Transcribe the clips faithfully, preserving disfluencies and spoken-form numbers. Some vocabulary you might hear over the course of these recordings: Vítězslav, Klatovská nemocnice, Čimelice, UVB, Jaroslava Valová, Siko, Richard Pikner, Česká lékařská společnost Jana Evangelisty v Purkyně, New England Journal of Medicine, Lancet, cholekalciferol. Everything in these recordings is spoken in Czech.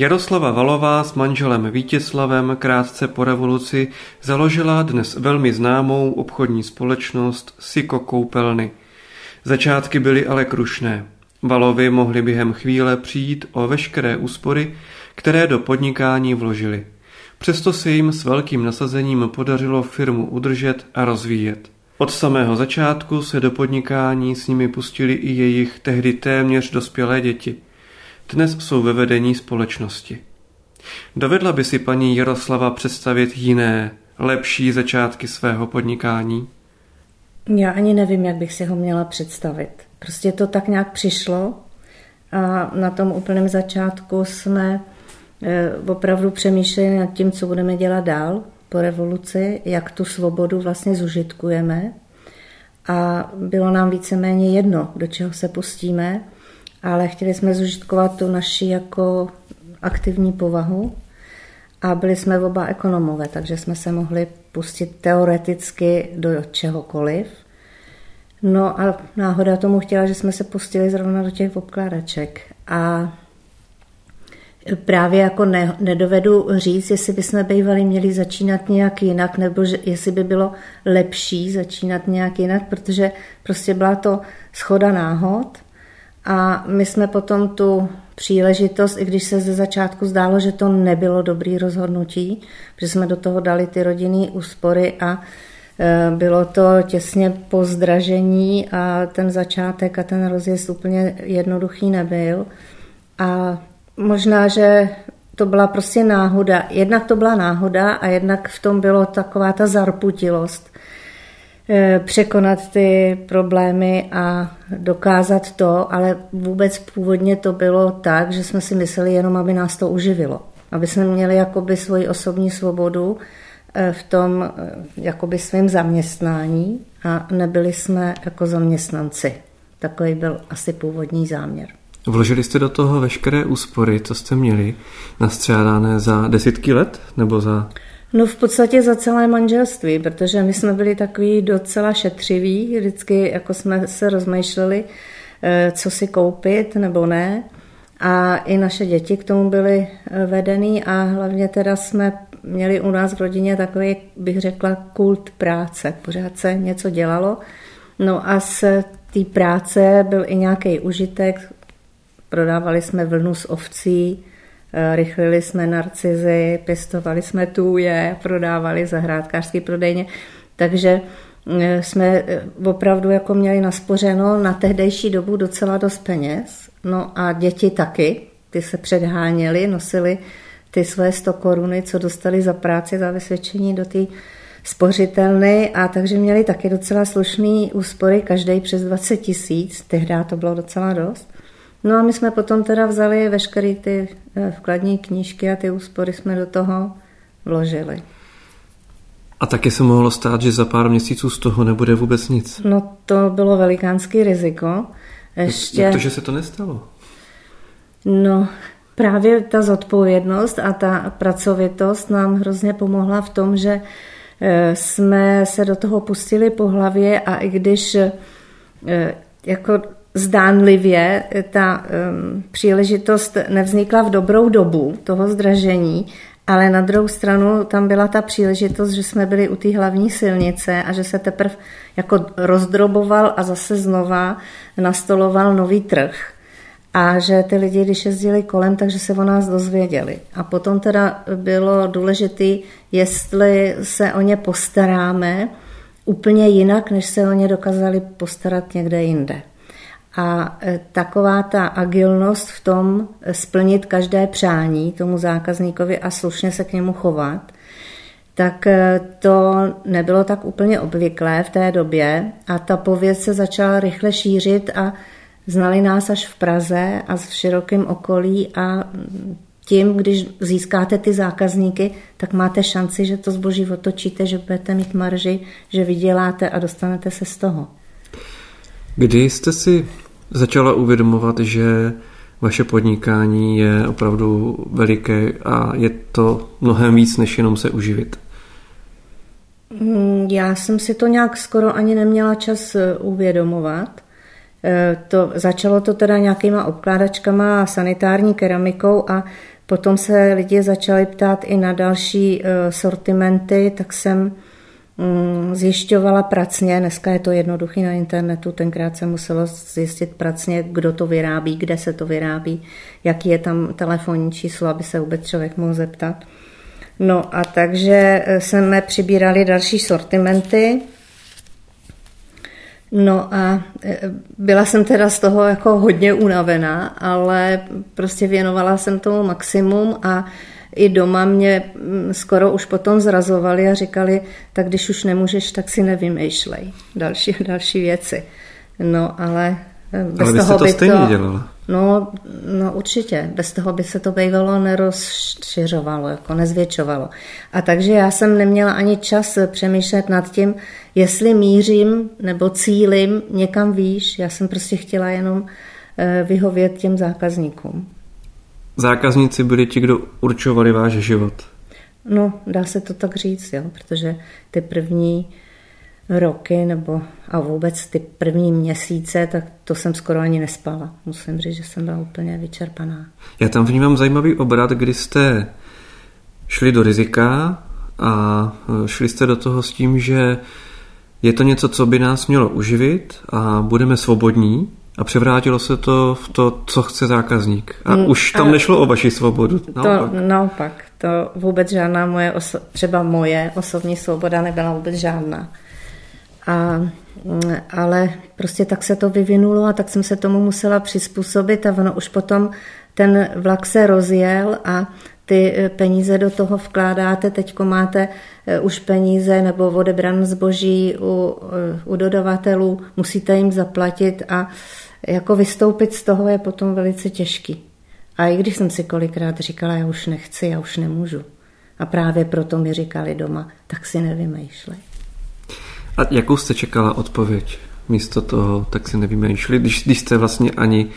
Jaroslava Valová s manželem Vítězslavem krátce po revoluci založila dnes velmi známou obchodní společnost Siko koupelny. Začátky byly ale krušné. Valovi mohli během chvíle přijít o veškeré úspory, které do podnikání vložili. Přesto se jim s velkým nasazením podařilo firmu udržet a rozvíjet. Od samého začátku se do podnikání s nimi pustili i jejich tehdy téměř dospělé děti. Dnes jsou ve vedení společnosti. Dovedla by si paní Jaroslava představit jiné, lepší začátky svého podnikání? Já ani nevím, jak bych si ho měla představit. Prostě to tak nějak přišlo a na tom úplném začátku jsme opravdu přemýšleli nad tím, co budeme dělat dál po revoluci, jak tu svobodu vlastně zužitkujeme, a bylo nám víceméně jedno, do čeho se pustíme, ale chtěli jsme zužitkovat tu naši jako aktivní povahu a byli jsme oba ekonomové, takže jsme se mohli pustit teoreticky do čehokoliv. No a náhoda tomu chtěla, že jsme se pustili zrovna do těch obkládaček a právě jako ne, nedovedu říct, jestli bychom bývali měli začínat nějak jinak, nebo že, jestli by bylo lepší začínat nějak jinak, protože prostě byla to shoda náhod a my jsme potom tu příležitost, i když se ze začátku zdálo, že to nebylo dobré rozhodnutí, protože jsme do toho dali ty rodinné úspory a e, bylo to těsně po zdražení a ten začátek a ten rozjezd úplně jednoduchý nebyl. A možná, že to byla prostě náhoda. Jednak to byla náhoda a jednak v tom bylo taková ta zarputilost překonat ty problémy a dokázat to, ale vůbec původně to bylo tak, že jsme si mysleli jenom, aby nás to uživilo. Aby jsme měli jakoby svoji osobní svobodu v tom jakoby svým zaměstnání a nebyli jsme jako zaměstnanci. Takový byl asi původní záměr. Vložili jste do toho veškeré úspory, co jste měli, nastřádané za desítky let nebo za... No v podstatě za celé manželství, protože my jsme byli takový docela šetřiví, vždycky jako jsme se rozmýšleli, co si koupit nebo ne, a i naše děti k tomu byly vedený a hlavně teda jsme měli u nás v rodině takový, bych řekla, kult práce, pořád se něco dělalo, no a z té práce byl i nějaký užitek. Prodávali jsme vlnu z ovcí, rychlili jsme narcizy, pěstovali jsme tůje, prodávali zahrádkářské prodejně. Takže jsme opravdu jako měli naspořeno na tehdejší dobu docela dost peněz. No a děti taky, ty se předháněly, nosili ty svoje sto koruny, co dostali za práci, za vysvědčení do té spořitelny, a takže měli taky docela slušný úspory, každý přes dvacet tisíc, tehdy to bylo docela dost. No a my jsme potom teda vzali veškeré ty vkladní knížky a ty úspory jsme do toho vložili. A taky se mohlo stát, že za pár měsíců z toho nebude vůbec nic? No to bylo velikánský riziko. Ještě... Jak to, že se to nestalo? No právě ta zodpovědnost a ta pracovitost nám hrozně pomohla v tom, že jsme se do toho pustili po hlavě, a i když jako... zdánlivě ta um, příležitost nevznikla v dobrou dobu toho zdražení, ale na druhou stranu tam byla ta příležitost, že jsme byli u té hlavní silnice a že se teprve jako rozdroboval a zase znova nastoloval nový trh. A že ty lidi, když jezdili kolem, takže se o nás dozvěděli. A potom teda bylo důležité, jestli se o ně postaráme úplně jinak, než se o ně dokázali postarat někde jinde. A taková ta agilnost v tom splnit každé přání tomu zákazníkovi a slušně se k němu chovat, tak to nebylo tak úplně obvyklé v té době a ta pověst se začala rychle šířit a znali nás až v Praze a v širokém okolí, a tím, když získáte ty zákazníky, tak máte šanci, že to zboží otočíte, že budete mít marži, že vyděláte a dostanete se z toho. Kdy jste si začala uvědomovat, že vaše podnikání je opravdu veliké a je to mnohem víc, než jenom se uživit? Já jsem si to nějak skoro ani neměla čas uvědomovat. To, začalo to teda nějakýma obkládačkama a sanitární keramikou a Potom se lidi začali ptát i na další sortimenty, tak jsem zjišťovala pracně, dneska je to jednoduché na internetu, tenkrát jsem musela zjistit pracně, kdo to vyrábí, kde se to vyrábí, jaký je tam telefonní číslo, aby se vůbec člověk mohl zeptat. No a takže jsme přibírali další sortimenty. No a byla jsem teda z toho jako hodně unavená, ale prostě věnovala jsem tomu maximum a i doma mě skoro už potom zrazovali a říkali, tak když už nemůžeš, tak si nevymýšlej další další věci. No ale bez ale toho by to stejně to, dělala. No, no určitě, bez toho by se to bývalo nerozšiřovalo, jako nezvětšovalo. A takže já jsem neměla ani čas přemýšlet nad tím, jestli mířím nebo cílim někam výš. Já jsem prostě chtěla jenom vyhovět těm zákazníkům. Zákazníci byli ti, kdo určovali váš život? No, dá se to tak říct, jo, protože ty první roky nebo a vůbec ty první měsíce, tak to jsem skoro ani nespala. Musím říct, že jsem byla úplně vyčerpaná. Já tam vnímám zajímavý obrat, kdy jste šli do rizika a šli jste do toho s tím, že je to něco, co by nás mělo uživit a budeme svobodní. A převrátilo se to v to, co chce zákazník. A už tam a nešlo o vaši svobodu. Naopak. To, naopak, to vůbec žádná moje, oso- třeba moje osobní svoboda nebyla vůbec žádná. A, ale prostě tak se to vyvinulo a tak jsem se tomu musela přizpůsobit a ono už potom ten vlak se rozjel a ty peníze do toho vkládáte, teďko máte už peníze nebo odebran zboží u, u dodavatelů, musíte jim zaplatit a jako vystoupit z toho je potom velice těžký. A i když jsem si kolikrát říkala, já už nechci, já už nemůžu. A právě proto mi říkali doma, tak si nevymýšlej. A jakou jste čekala odpověď místo toho, tak si nevymýšlej, když, když jste vlastně ani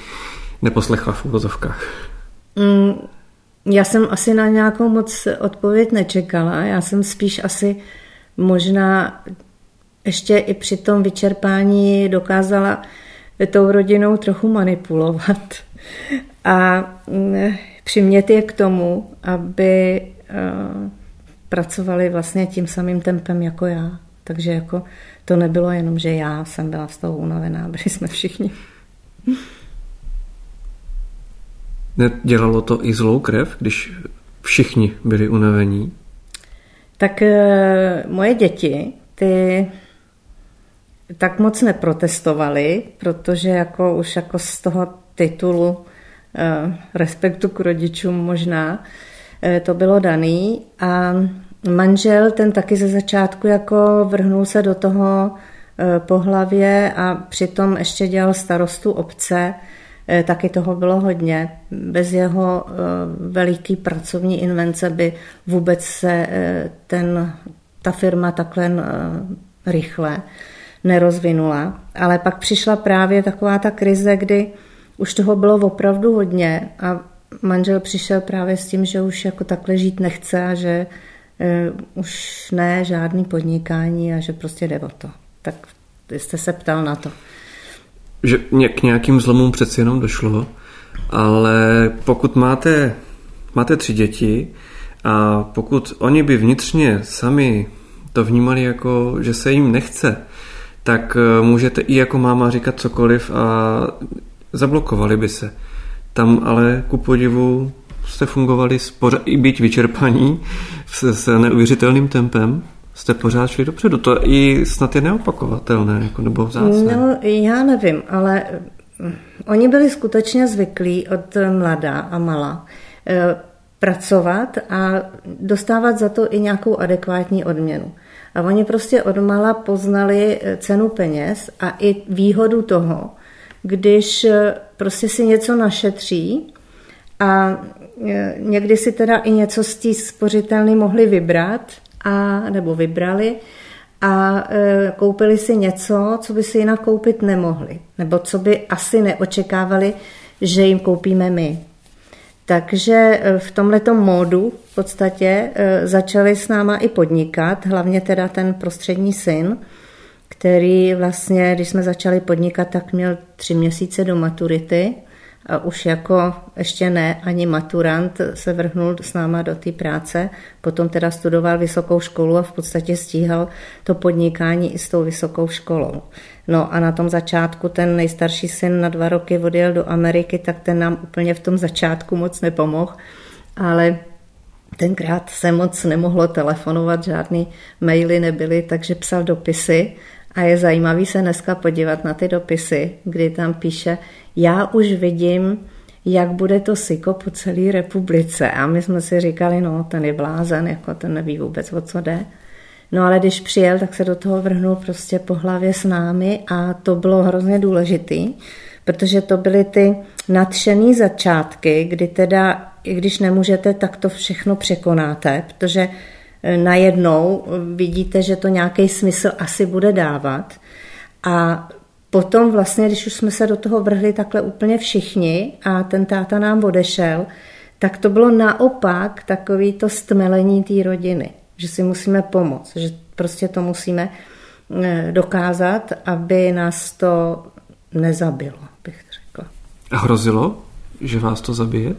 neposlechla v uvozovkách? Mm. Já jsem asi na nějakou moc odpověď nečekala. Já jsem spíš asi možná ještě i při tom vyčerpání dokázala tou rodinou trochu manipulovat a přimět je k tomu, aby pracovali vlastně tím samým tempem jako já. Takže jako to nebylo jenom, že já jsem byla z toho unavená, byli jsme všichni. Dělalo to i zlou krev, když všichni byli unavení? Tak e, moje děti, ty tak moc neprotestovaly, protože jako už jako z toho titulu e, respektu k rodičům možná e, to bylo daný. A manžel, ten taky ze začátku jako vrhnul se do toho e, po hlavě a přitom ještě dělal starostu obce. Taky toho bylo hodně. Bez jeho veliký pracovní invence by vůbec se ten, ta firma takhle rychle nerozvinula. Ale pak přišla právě taková ta krize, kdy už toho bylo opravdu hodně a manžel přišel právě s tím, že už jako takhle žít nechce a že už ne žádný podnikání a že prostě jde o to. Tak jste se ptal na to. Že k nějakým zlomům přeci jenom došlo, ale pokud máte, máte tři děti a pokud oni by vnitřně sami to vnímali jako, že se jim nechce, tak můžete i jako máma říkat cokoliv a zablokovali by se. Tam ale ku podivu jste fungovali spoř- i být vyčerpaní s, s neuvěřitelným tempem. Jste pořád šli dopředu, to i snad je neopakovatelné, jako nebo vzácné. No, já nevím, ale oni byli skutečně zvyklí od mladá a mala pracovat a dostávat za to i nějakou adekvátní odměnu. A oni prostě od mala poznali cenu peněz a i výhodu toho, když prostě si něco našetří a někdy si teda i něco z té spořitelny mohli vybrat, a nebo vybrali a e, koupili si něco, co by si jinak koupit nemohli, nebo co by asi neočekávali, že jim koupíme my. Takže e, v tomhletom módu v podstatě e, začali s náma i podnikat, hlavně teda ten prostřední syn, který vlastně, když jsme začali podnikat, tak měl tři měsíce do maturity a už jako ještě ne ani maturant se vrhnul s náma do té práce, potom teda studoval vysokou školu a v podstatě stíhal to podnikání i s tou vysokou školou. No a na tom začátku ten nejstarší syn na dva roky odjel do Ameriky, tak ten nám úplně v tom začátku moc nepomohl, ale tenkrát se moc nemohlo telefonovat, žádný maily nebyly, takže psal dopisy. A je zajímavý se dneska podívat na ty dopisy, kdy tam píše, já už vidím, jak bude to Siko po celé republice. A my jsme si říkali, no ten je blázen, jako ten neví vůbec, o co jde. No ale když přijel, tak se do toho vrhnul prostě po hlavě s námi a to bylo hrozně důležitý, protože to byly ty nadšený začátky, kdy teda, i když nemůžete, tak to všechno překonáte, protože najednou vidíte, že to nějaký smysl asi bude dávat. A potom vlastně, když už jsme se do toho vrhli takhle úplně všichni a ten táta nám odešel, tak to bylo naopak takový to stmelení té rodiny, že si musíme pomoct, že prostě to musíme dokázat, aby nás to nezabilo, bych řekla. A hrozilo, že vás to zabije?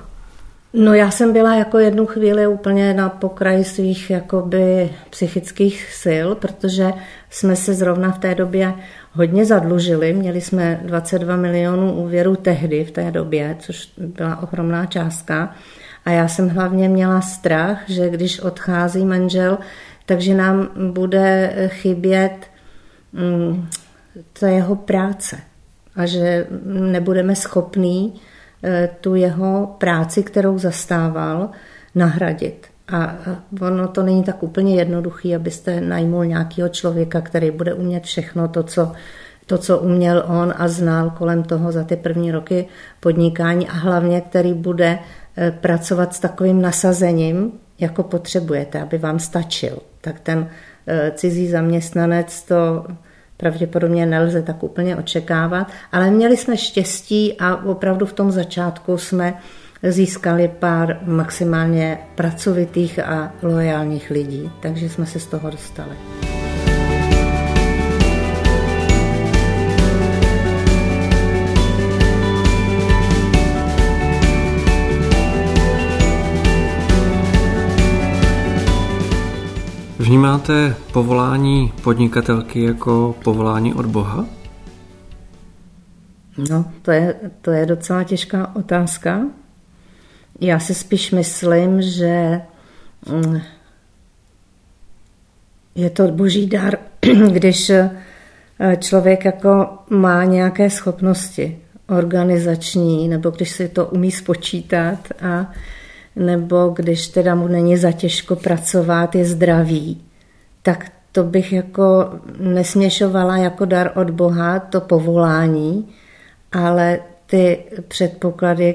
No já jsem byla jako jednu chvíli úplně na pokraji svých jakoby psychických sil, protože jsme se zrovna v té době hodně zadlužili. Měli jsme dvacet dva milionů úvěrů tehdy v té době, což byla ohromná částka. A já jsem hlavně měla strach, že když odchází manžel, takže nám bude chybět mm, ta jeho práce a že nebudeme schopní tu jeho práci, kterou zastával, nahradit. A ono to není tak úplně jednoduché, abyste najmul nějakého člověka, který bude umět všechno to co, to, co uměl on a znal kolem toho za ty první roky podnikání a hlavně, který bude pracovat s takovým nasazením, jako potřebujete, aby vám stačil. Tak ten cizí zaměstnanec to pravděpodobně nelze tak úplně očekávat, ale měli jsme štěstí a opravdu v tom začátku jsme získali pár maximálně pracovitých a loajálních lidí, takže jsme se z toho dostali. Vnímáte povolání podnikatelky jako povolání od Boha? No, to je, to je docela těžká otázka. Já si spíš myslím, že je to boží dar, když člověk jako má nějaké schopnosti organizační, nebo když si to umí spočítat a nebo když teda mu není za těžko pracovat, je zdravý, tak to bych jako nesměšovala jako dar od Boha, to povolání, ale ty předpoklady,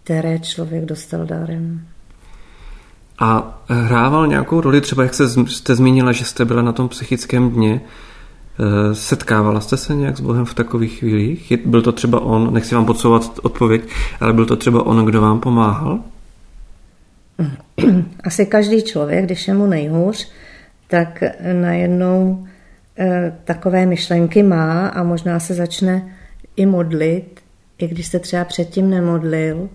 které člověk dostal darem. A hrával nějakou roli, třeba jak jste zmínila, že jste byla na tom psychickém dně, setkávala jste se nějak s Bohem v takových chvílích? Byl to třeba on, nechci vám podsouvat odpověď, ale byl to třeba on, kdo vám pomáhal? Asi každý člověk, když je mu nejhůř, tak najednou e, takové myšlenky má a možná se začne i modlit, i když se třeba předtím nemodlil.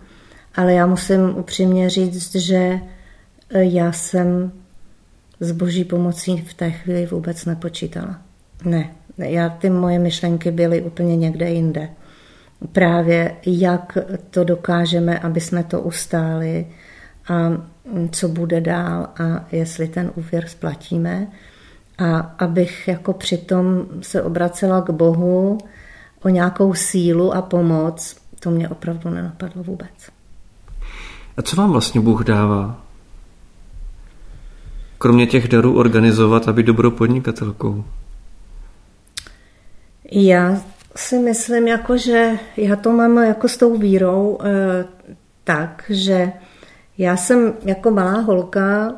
Ale já musím upřímně říct, že já jsem s boží pomocí v té chvíli vůbec nepočítala. Ne, já, ty moje myšlenky byly úplně někde jinde. Právě jak to dokážeme, aby jsme to ustáli, a co bude dál a jestli ten úvěr splatíme. A abych jako přitom se obracela k Bohu o nějakou sílu a pomoc, to mě opravdu nenapadlo vůbec. A co vám vlastně Bůh dává? Kromě těch darů organizovat a být dobrou podnikatelkou. Já si myslím, jako, že já to mám jako s tou vírou e, tak, že já jsem jako malá holka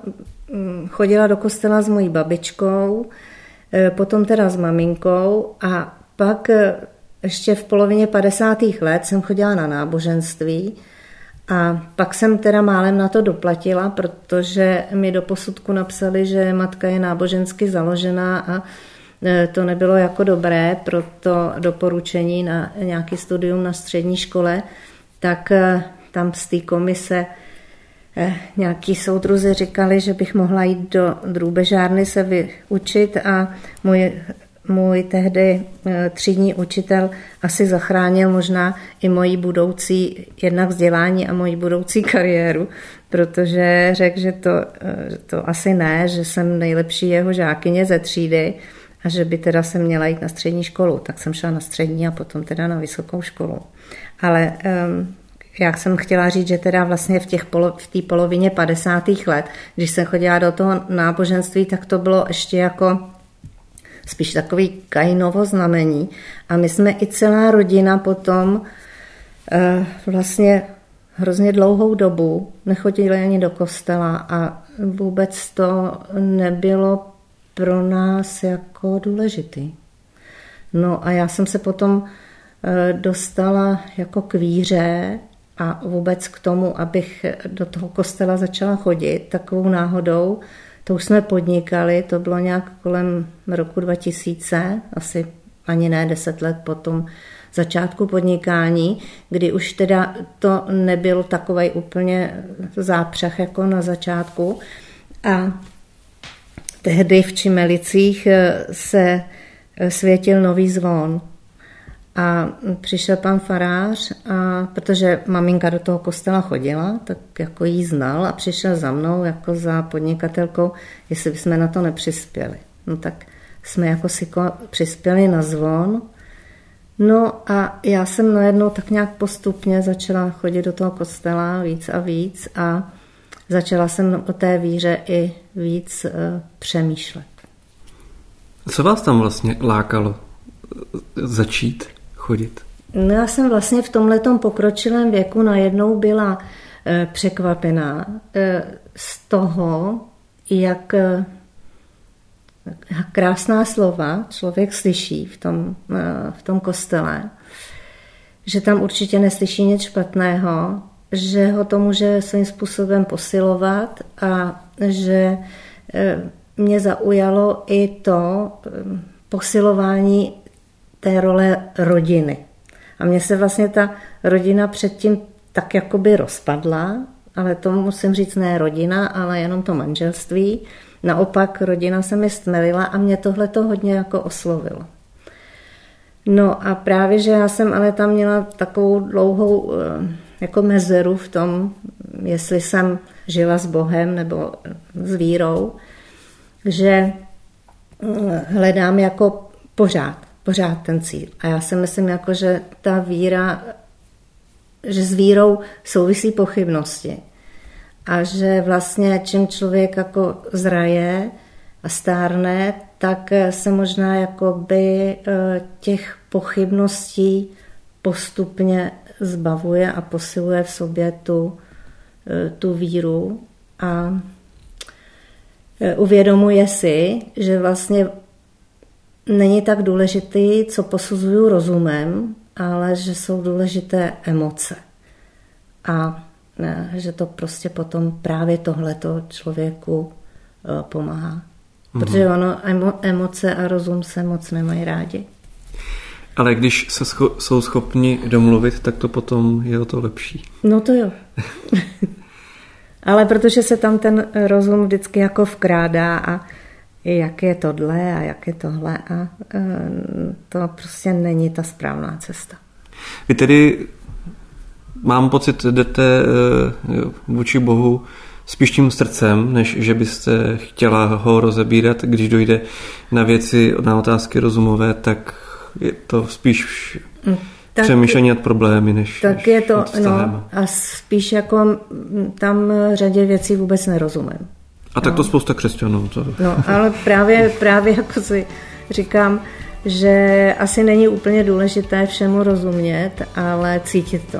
chodila do kostela s mojí babičkou, potom teda s maminkou a pak ještě v polovině padesátých let jsem chodila na náboženství a pak jsem teda málem na to doplatila, protože mi do posudku napsali, že matka je nábožensky založená a to nebylo jako dobré pro to doporučení na nějaký studium na střední škole. tak tam z té komise nějaký soudruzi říkali, že bych mohla jít do drůbežárny se vyučit a můj, můj tehdy třídní učitel asi zachránil možná i moji budoucí jednak vzdělání a moji budoucí kariéru, protože řekl, že to, to asi ne, že jsem nejlepší jeho žákyně ze třídy a že by teda se měla jít na střední školu. Tak jsem šla na střední a potom teda na vysokou školu. Ale um, já jsem chtěla říct, že teda vlastně v té polo, polovině padesátých let, když jsem chodila do toho náboženství, tak to bylo ještě jako spíš takový Kainovo znamení. A my jsme i celá rodina potom uh, vlastně hrozně dlouhou dobu nechodili ani do kostela a vůbec to nebylo pro nás jako důležitý. No a já jsem se potom dostala jako k víře a vůbec k tomu, abych do toho kostela začala chodit takovou náhodou. To už jsme podnikali, to bylo nějak kolem roku dva tisíce, asi ani ne deset let potom začátku podnikání, kdy už teda to nebyl takovej úplně zápřah jako na začátku. A tehdy v Čimelicích se světil nový zvon a přišel pan farář, a protože maminka do toho kostela chodila, tak jako jí znal a přišel za mnou jako za podnikatelkou, jestli bychom na to nepřispěli. No tak jsme jako Siko přispěli na zvon. No a já jsem najednou tak nějak postupně začala chodit do toho kostela víc a víc a začala jsem o té víře i víc e, přemýšlet. Co vás tam vlastně lákalo začít chodit? No já jsem vlastně v tomhletom pokročilém věku najednou byla e, překvapená e, z toho, jak e, krásná slova člověk slyší v tom, e, v tom kostele, že tam určitě neslyší nic špatného, že ho to může svým způsobem posilovat a že mě zaujalo i to posilování té role rodiny. A mně se vlastně ta rodina předtím tak jakoby rozpadla, ale to musím říct ne rodina, ale jenom to manželství. Naopak rodina se mi stmelila a mě tohle to hodně jako oslovilo. No a právě, že já jsem ale tam měla takovou dlouhou jako mezeru v tom, jestli jsem žila s Bohem nebo s vírou, že hledám jako pořád, pořád ten cíl. A já si myslím, jako, že ta víra, že s vírou souvisí pochybnosti. A že vlastně čím člověk jako zraje a stárne, tak se možná jakoby těch pochybností postupně zbavuje a posiluje v sobě tu, tu víru a uvědomuje si, že vlastně není tak důležitý, co posuzuju rozumem, ale že jsou důležité emoce. A ne, že to prostě potom právě tohleto člověku pomáhá. Protože ono, emo, emoce a rozum se moc nemají rádi. Ale když se scho- jsou schopni domluvit, tak to potom je o to lepší. No to jo. Ale protože se tam ten rozum vždycky jako vkrádá a jak je tohle a jak je tohle a to prostě není ta správná cesta. Vy tedy, mám pocit, jdete vůči Bohu spíš tím srdcem, než že byste chtěla ho rozebírat. Když dojde na věci, na otázky rozumové, tak je to spíš tak, přemýšlení nad problémy, než tak než je to, no, a spíš jako tam řadě věcí vůbec nerozumím. A tak no. To spousta křesťanů. To... No, ale právě, právě jako si říkám, že asi není úplně důležité všemu rozumět, ale cítit to.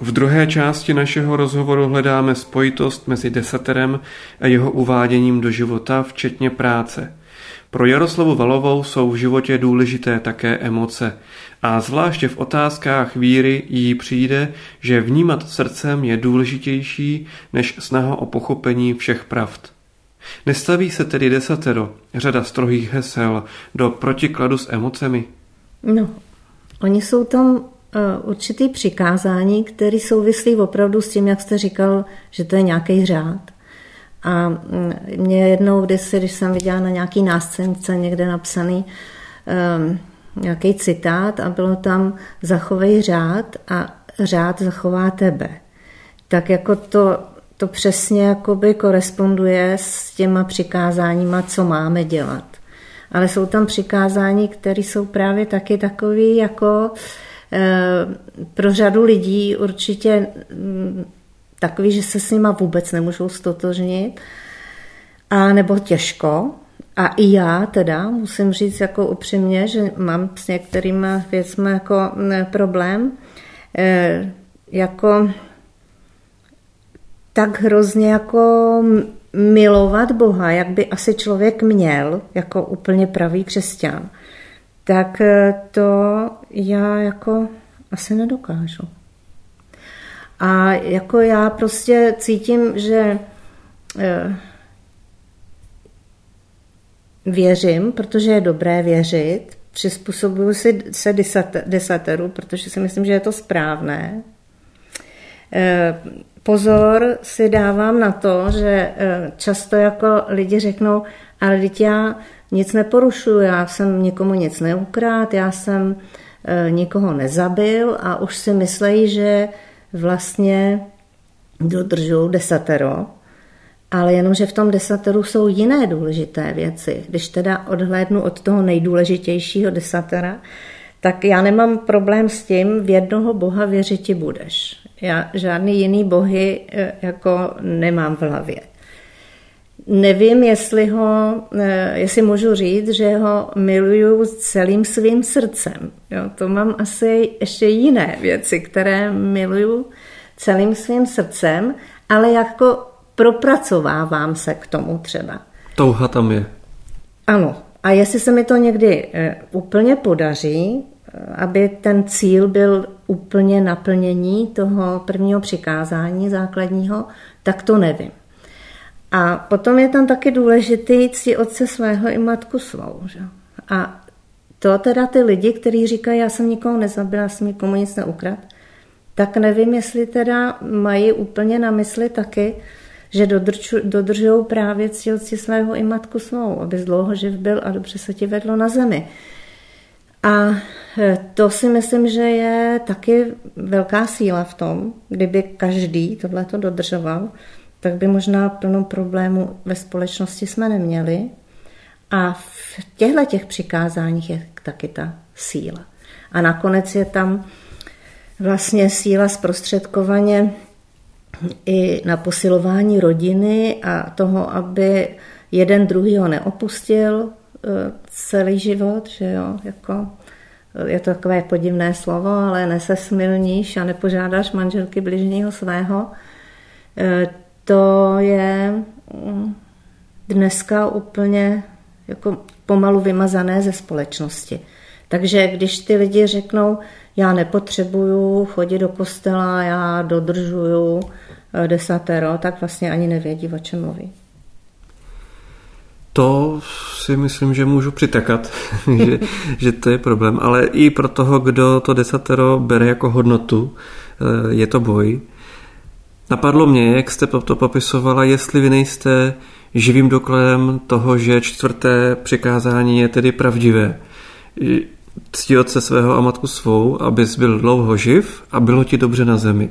V druhé části našeho rozhovoru hledáme spojitost mezi desaterem a jeho uváděním do života, včetně práce. Pro Jaroslavu Valovou jsou v životě důležité také emoce a zvláště v otázkách víry jí přijde, že vnímat srdcem je důležitější než snaha o pochopení všech pravd. Nestaví se tedy desatero, řada strohých hesel, do protikladu s emocemi? No, oni jsou tam určitý přikázání, které souvislí opravdu s tím, jak jste říkal, že to je nějaký řád. A mě jednou, když jsem viděla na nějaký náscence někde napsaný um, nějaký citát a bylo tam zachovej řád a řád zachová tebe. Tak jako to, to přesně jakoby koresponduje s těma přikázáníma, co máme dělat. Ale jsou tam přikázání, které jsou právě taky takový jako pro řadu lidí určitě takový, že se s nima vůbec nemůžou ztotožnit, a nebo těžko. A i já teda musím říct jako upřímně, že mám s některýma věcmi jako problém. Jako tak hrozně jako milovat Boha, jak by asi člověk měl, jako úplně pravý křesťan. Tak to já jako asi nedokážu. A jako já prostě cítím, že věřím, protože je dobré věřit, přizpůsobuju si se desateru, protože si myslím, že je to správné. Pozor si dávám na to, že často jako lidi řeknou, ale teď já nic neporušuju, já jsem nikomu nic neukrát, já jsem e, nikoho nezabil a už si myslejí, že vlastně dodržují desatero, ale jenomže v tom desateru jsou jiné důležité věci. Když teda odhlédnu od toho nejdůležitějšího desatera, tak já nemám problém s tím, v jednoho Boha věřiti budeš. Já žádný jiný bohy e, jako nemám v hlavě. Nevím, jestli, ho, jestli můžu říct, že ho miluju celým svým srdcem. Jo, to mám asi ještě jiné věci, které miluju celým svým srdcem, ale jako propracovávám se k tomu třeba. Touha tam je. Ano. A jestli se mi to někdy úplně podaří, aby ten cíl byl úplně naplnění toho prvního přikázání základního, tak to nevím. A potom je tam taky důležitý ctí otce svého i matku svou. Že? A to teda ty lidi, kteří říkají, já jsem nikoho nezabila, já jsem nikomu nic neukradl, tak nevím, jestli teda mají úplně na mysli taky, že dodržují právě ctí otce svého i matku svou, aby dlouho živ byl a dobře se ti vedlo na zemi. A to si myslím, že je taky velká síla v tom, kdyby každý tohleto dodržoval, tak by možná plnou problémů ve společnosti jsme neměli. A v těchto těch přikázáních je taky ta síla. A nakonec je tam vlastně síla zprostředkovaně i na posilování rodiny a toho, aby jeden druhýho neopustil celý život, že jo, jako je to takové podivné slovo, ale nesesmilníš a nepožádáš manželky bližního svého. To je dneska úplně jako pomalu vymazané ze společnosti. Takže když ty lidi řeknou, já nepotřebuju chodit do kostela, já dodržuju desatero, tak vlastně ani nevědí, o čem mluví. To si myslím, že můžu přitakat, že, že to je problém. Ale i pro toho, kdo to desatero bere jako hodnotu, je to boj. Napadlo mě, jak jste to popisovala, jestli vy nejste živým dokladem toho, že čtvrté přikázání je tedy pravdivé. Cti otce svého a matku svou, abys byl dlouho živ a bylo ti dobře na zemi.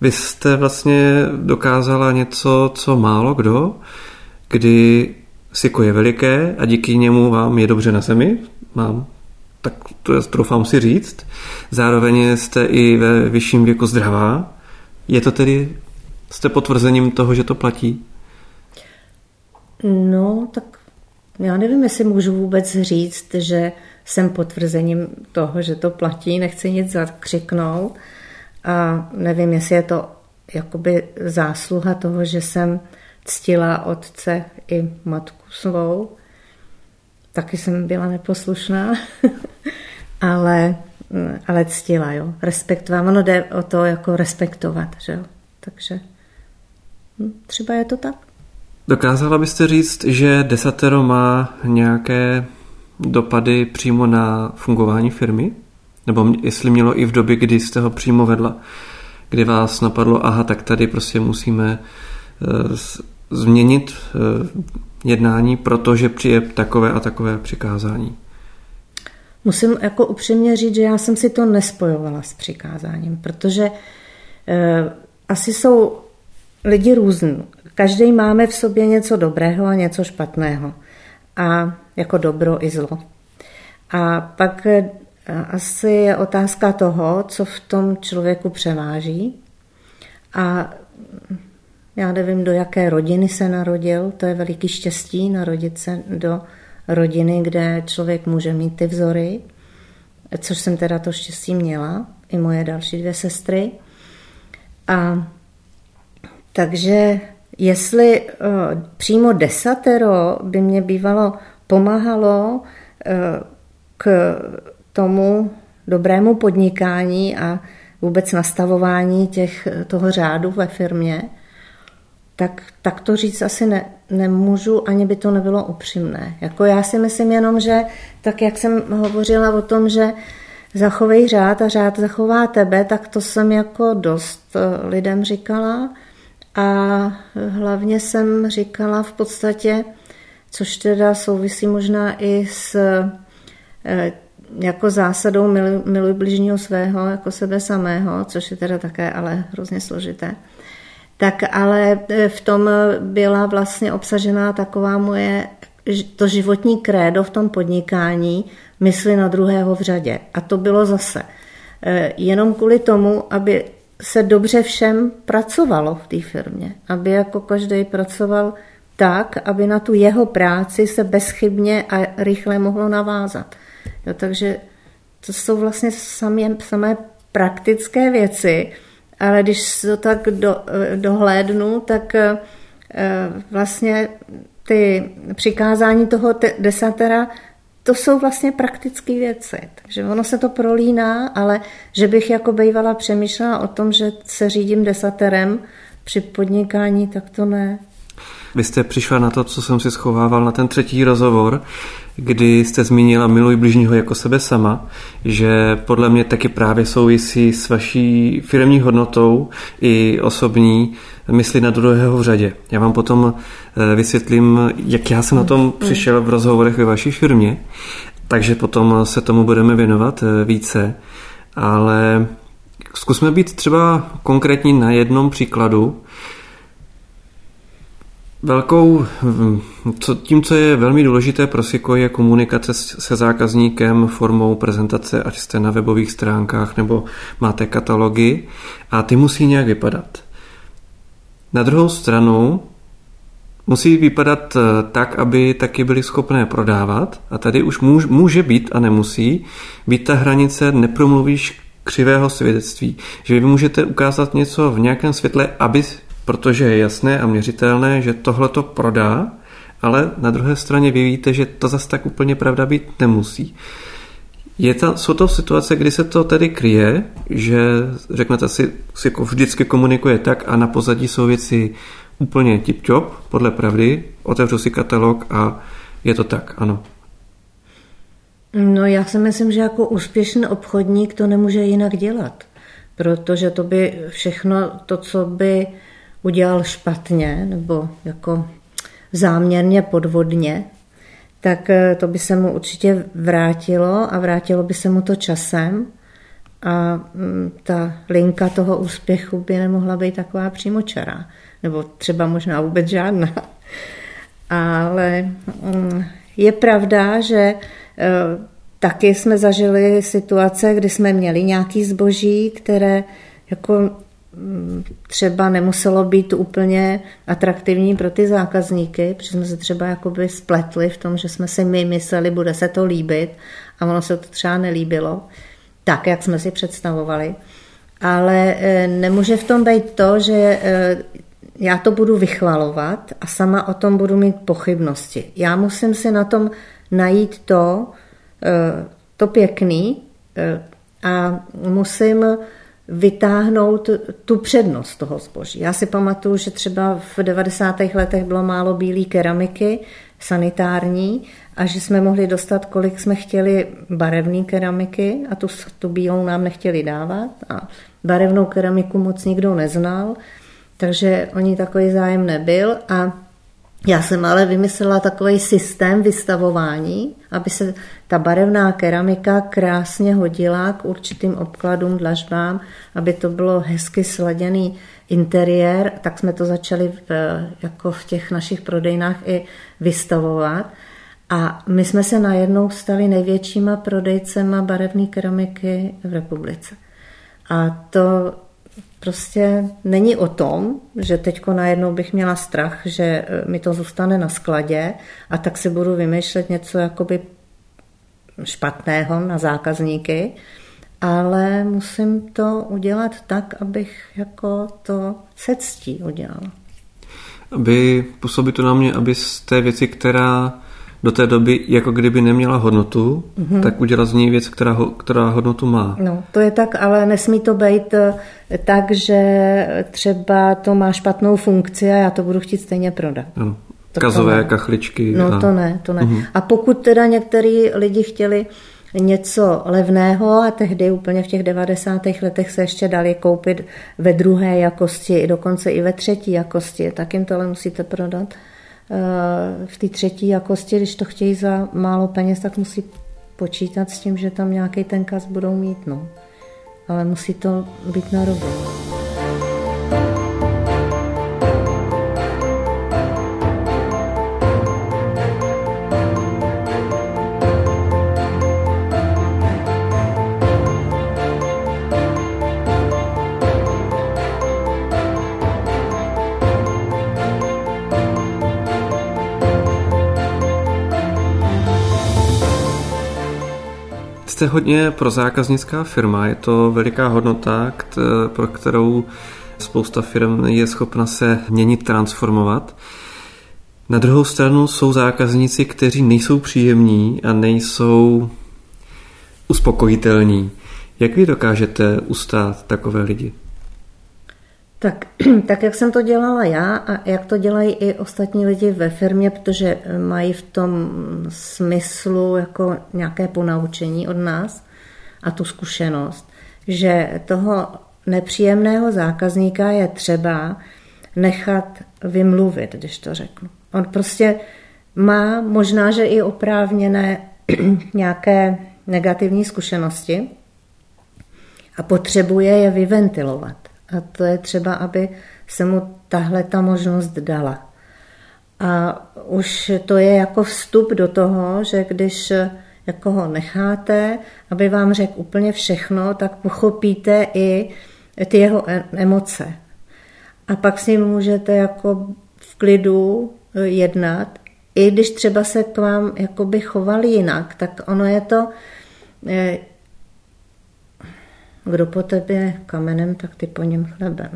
Vy jste vlastně dokázala něco, co málo kdo, kdy Siko je veliké a díky němu vám je dobře na zemi. Mám, tak to já troufám si říct. Zároveň jste i ve vyšším věku zdravá. Je to tedy jste potvrzením toho, že to platí? No, tak já nevím, jestli můžu vůbec říct, že jsem potvrzením toho, že to platí, nechci nic zakřiknout, A nevím, jestli je to jakoby zásluha toho, že jsem ctila otce i matku svou. Taky jsem byla neposlušná, ale, ale ctila, jo. Respektovat. Ono jde o to jako respektovat, že jo. Takže třeba je to tak. Dokázala byste říct, že desatero má nějaké dopady přímo na fungování firmy? Nebo jestli mělo i v době, kdy jste ho přímo vedla, kdy vás napadlo, aha, tak tady prostě musíme změnit jednání, protože přijde takové a takové přikázání. Musím jako upřímně říct, že já jsem si to nespojovala s přikázáním, protože eh, asi jsou lidi různý. Každý máme v sobě něco dobrého a něco špatného. A jako dobro i zlo. A pak eh, asi je otázka toho, co v tom člověku převáží. A já nevím, do jaké rodiny se narodil, to je veliký štěstí narodit se do rodiny, kde člověk může mít ty vzory, což jsem teda to štěstí měla, i moje další dvě sestry. A takže jestli uh, přímo desatero by mě bývalo pomáhalo uh, k tomu dobrému podnikání a vůbec nastavování těch, toho řádu ve firmě, tak, tak to říct asi ne, nemůžu, ani by to nebylo upřímné. Jako já si myslím jenom, že tak jak jsem hovořila o tom, že zachovej řád a řád zachová tebe, tak to jsem jako dost lidem říkala a hlavně jsem říkala v podstatě, což teda souvisí možná i s jako zásadou miluj, miluj bližního svého, jako sebe samého, což je teda také ale hrozně složité. Tak ale v tom byla vlastně obsažená taková moje, to životní krédo v tom podnikání, mysli na druhého v řadě. A to bylo zase jenom kvůli tomu, aby se dobře všem pracovalo v té firmě. Aby jako každý pracoval tak, aby na tu jeho práci se bezchybně a rychle mohlo navázat. Jo, takže to jsou vlastně samé, samé praktické věci, ale když to tak do, dohlédnu, tak vlastně ty přikázání toho desatera, to jsou vlastně praktické věci. Takže ono se to prolíná, ale že bych jako bývala přemýšlela o tom, že se řídím desaterem při podnikání, tak to ne. Vy jste přišla na to, co jsem si schovával na ten třetí rozhovor, kdy jste zmínila miluj bližního jako sebe sama, že podle mě taky právě souvisí s vaší firemní hodnotou i osobní mysli na druhého v řadě. Já vám potom vysvětlím, jak já jsem na tom přišel v rozhovorech ve vaší firmě, takže potom se tomu budeme věnovat více, ale zkusme být třeba konkrétní na jednom příkladu. Velkou, co, tím, co je velmi důležité pro Siko, je komunikace se zákazníkem formou prezentace, ať jste na webových stránkách nebo máte katalogy a ty musí nějak vypadat. Na druhou stranu musí vypadat tak, aby taky byli schopné prodávat a tady už může být a nemusí být ta hranice nepromluvíš křivého svědectví, že vy můžete ukázat něco v nějakém světle, aby protože je jasné a měřitelné, že tohle to prodá, ale na druhé straně vy víte, že to zase tak úplně pravda být nemusí. Je ta, jsou to situace, kdy se to tedy kryje, že řeknete si, si vždycky komunikuje tak a na pozadí jsou věci úplně tip-top, podle pravdy, otevřu si katalog a je to tak, ano. No já si myslím, že jako úspěšný obchodník to nemůže jinak dělat, protože to by všechno to, co by udělal špatně nebo jako záměrně podvodně, tak to by se mu určitě vrátilo a vrátilo by se mu to časem a ta linka toho úspěchu by nemohla být taková přímočará, nebo třeba možná vůbec žádná. Ale je pravda, že taky jsme zažili situace, kdy jsme měli nějaký zboží, které jako třeba nemuselo být úplně atraktivní pro ty zákazníky, protože jsme se třeba jakoby spletli v tom, že jsme si my mysleli, bude se to líbit a ono se to třeba nelíbilo, tak, jak jsme si představovali. ale nemůže v tom být to, že já to budu vychvalovat a sama o tom budu mít pochybnosti. Já musím si na tom najít to, to pěkný a musím vytáhnout tu přednost toho zboží. Já si pamatuju, že třeba v devadesátých letech bylo málo bílé keramiky sanitární a že jsme mohli dostat, kolik jsme chtěli barevné keramiky a tu, tu bílou nám nechtěli dávat a barevnou keramiku moc nikdo neznal, takže o ní takový zájem nebyl a já jsem ale vymyslela takový systém vystavování, aby se ta barevná keramika krásně hodila k určitým obkladům, dlažbám, aby to bylo hezky sladěný interiér, tak jsme to začali v, jako v těch našich prodejnách i vystavovat. A my jsme se najednou stali největšíma prodejcema barevné keramiky v republice. A to prostě není o tom, že teďko najednou bych měla strach, že mi to zůstane na skladě a tak si budu vymýšlet něco jakoby špatného na zákazníky, ale musím to udělat tak, abych jako to se ctí udělala. Aby, působí to na mě, aby z té věci, která do té doby jako kdyby neměla hodnotu, mm-hmm. tak udělat z ní věc, která, ho, která hodnotu má. No, to je tak, ale nesmí to být tak, že třeba to má špatnou funkci a já to budu chtít stejně prodat. Ano. Kazové, kachličky. No a... to ne, to ne. Mm-hmm. A pokud teda některý lidi chtěli něco levného a tehdy úplně v těch devadesátých letech se ještě dali koupit ve druhé jakosti, dokonce i ve třetí jakosti, tak jim tohle musíte prodat. V té třetí jakosti, když to chtějí za málo peněz, tak musí počítat s tím, že tam nějaký ten kas budou mít, no. Ale musí to být na robu. Jste hodně prozákaznická firma, je to veliká hodnota, pro kterou spousta firm je schopna se měnit, transformovat. Na druhou stranu jsou zákazníci, kteří nejsou příjemní a nejsou uspokojitelní. Jak vy dokážete ustát takové lidi? Tak, tak jak jsem to dělala já a jak to dělají i ostatní lidi ve firmě, protože mají v tom smyslu jako nějaké ponaučení od nás a tu zkušenost, že toho nepříjemného zákazníka je třeba nechat vymluvit, když to řeknu. On prostě má možná, že i oprávněné nějaké negativní zkušenosti a potřebuje je vyventilovat. A to je třeba, aby se mu tahle ta možnost dala. A už to je jako vstup do toho, že když jako ho necháte, aby vám řekl úplně všechno, tak pochopíte i ty jeho emoce. A pak s ním můžete jako v klidu jednat. I když třeba se k vám jakoby choval jinak, tak ono je to... Kdo po tebě kamenem, tak ty po něm chlebem.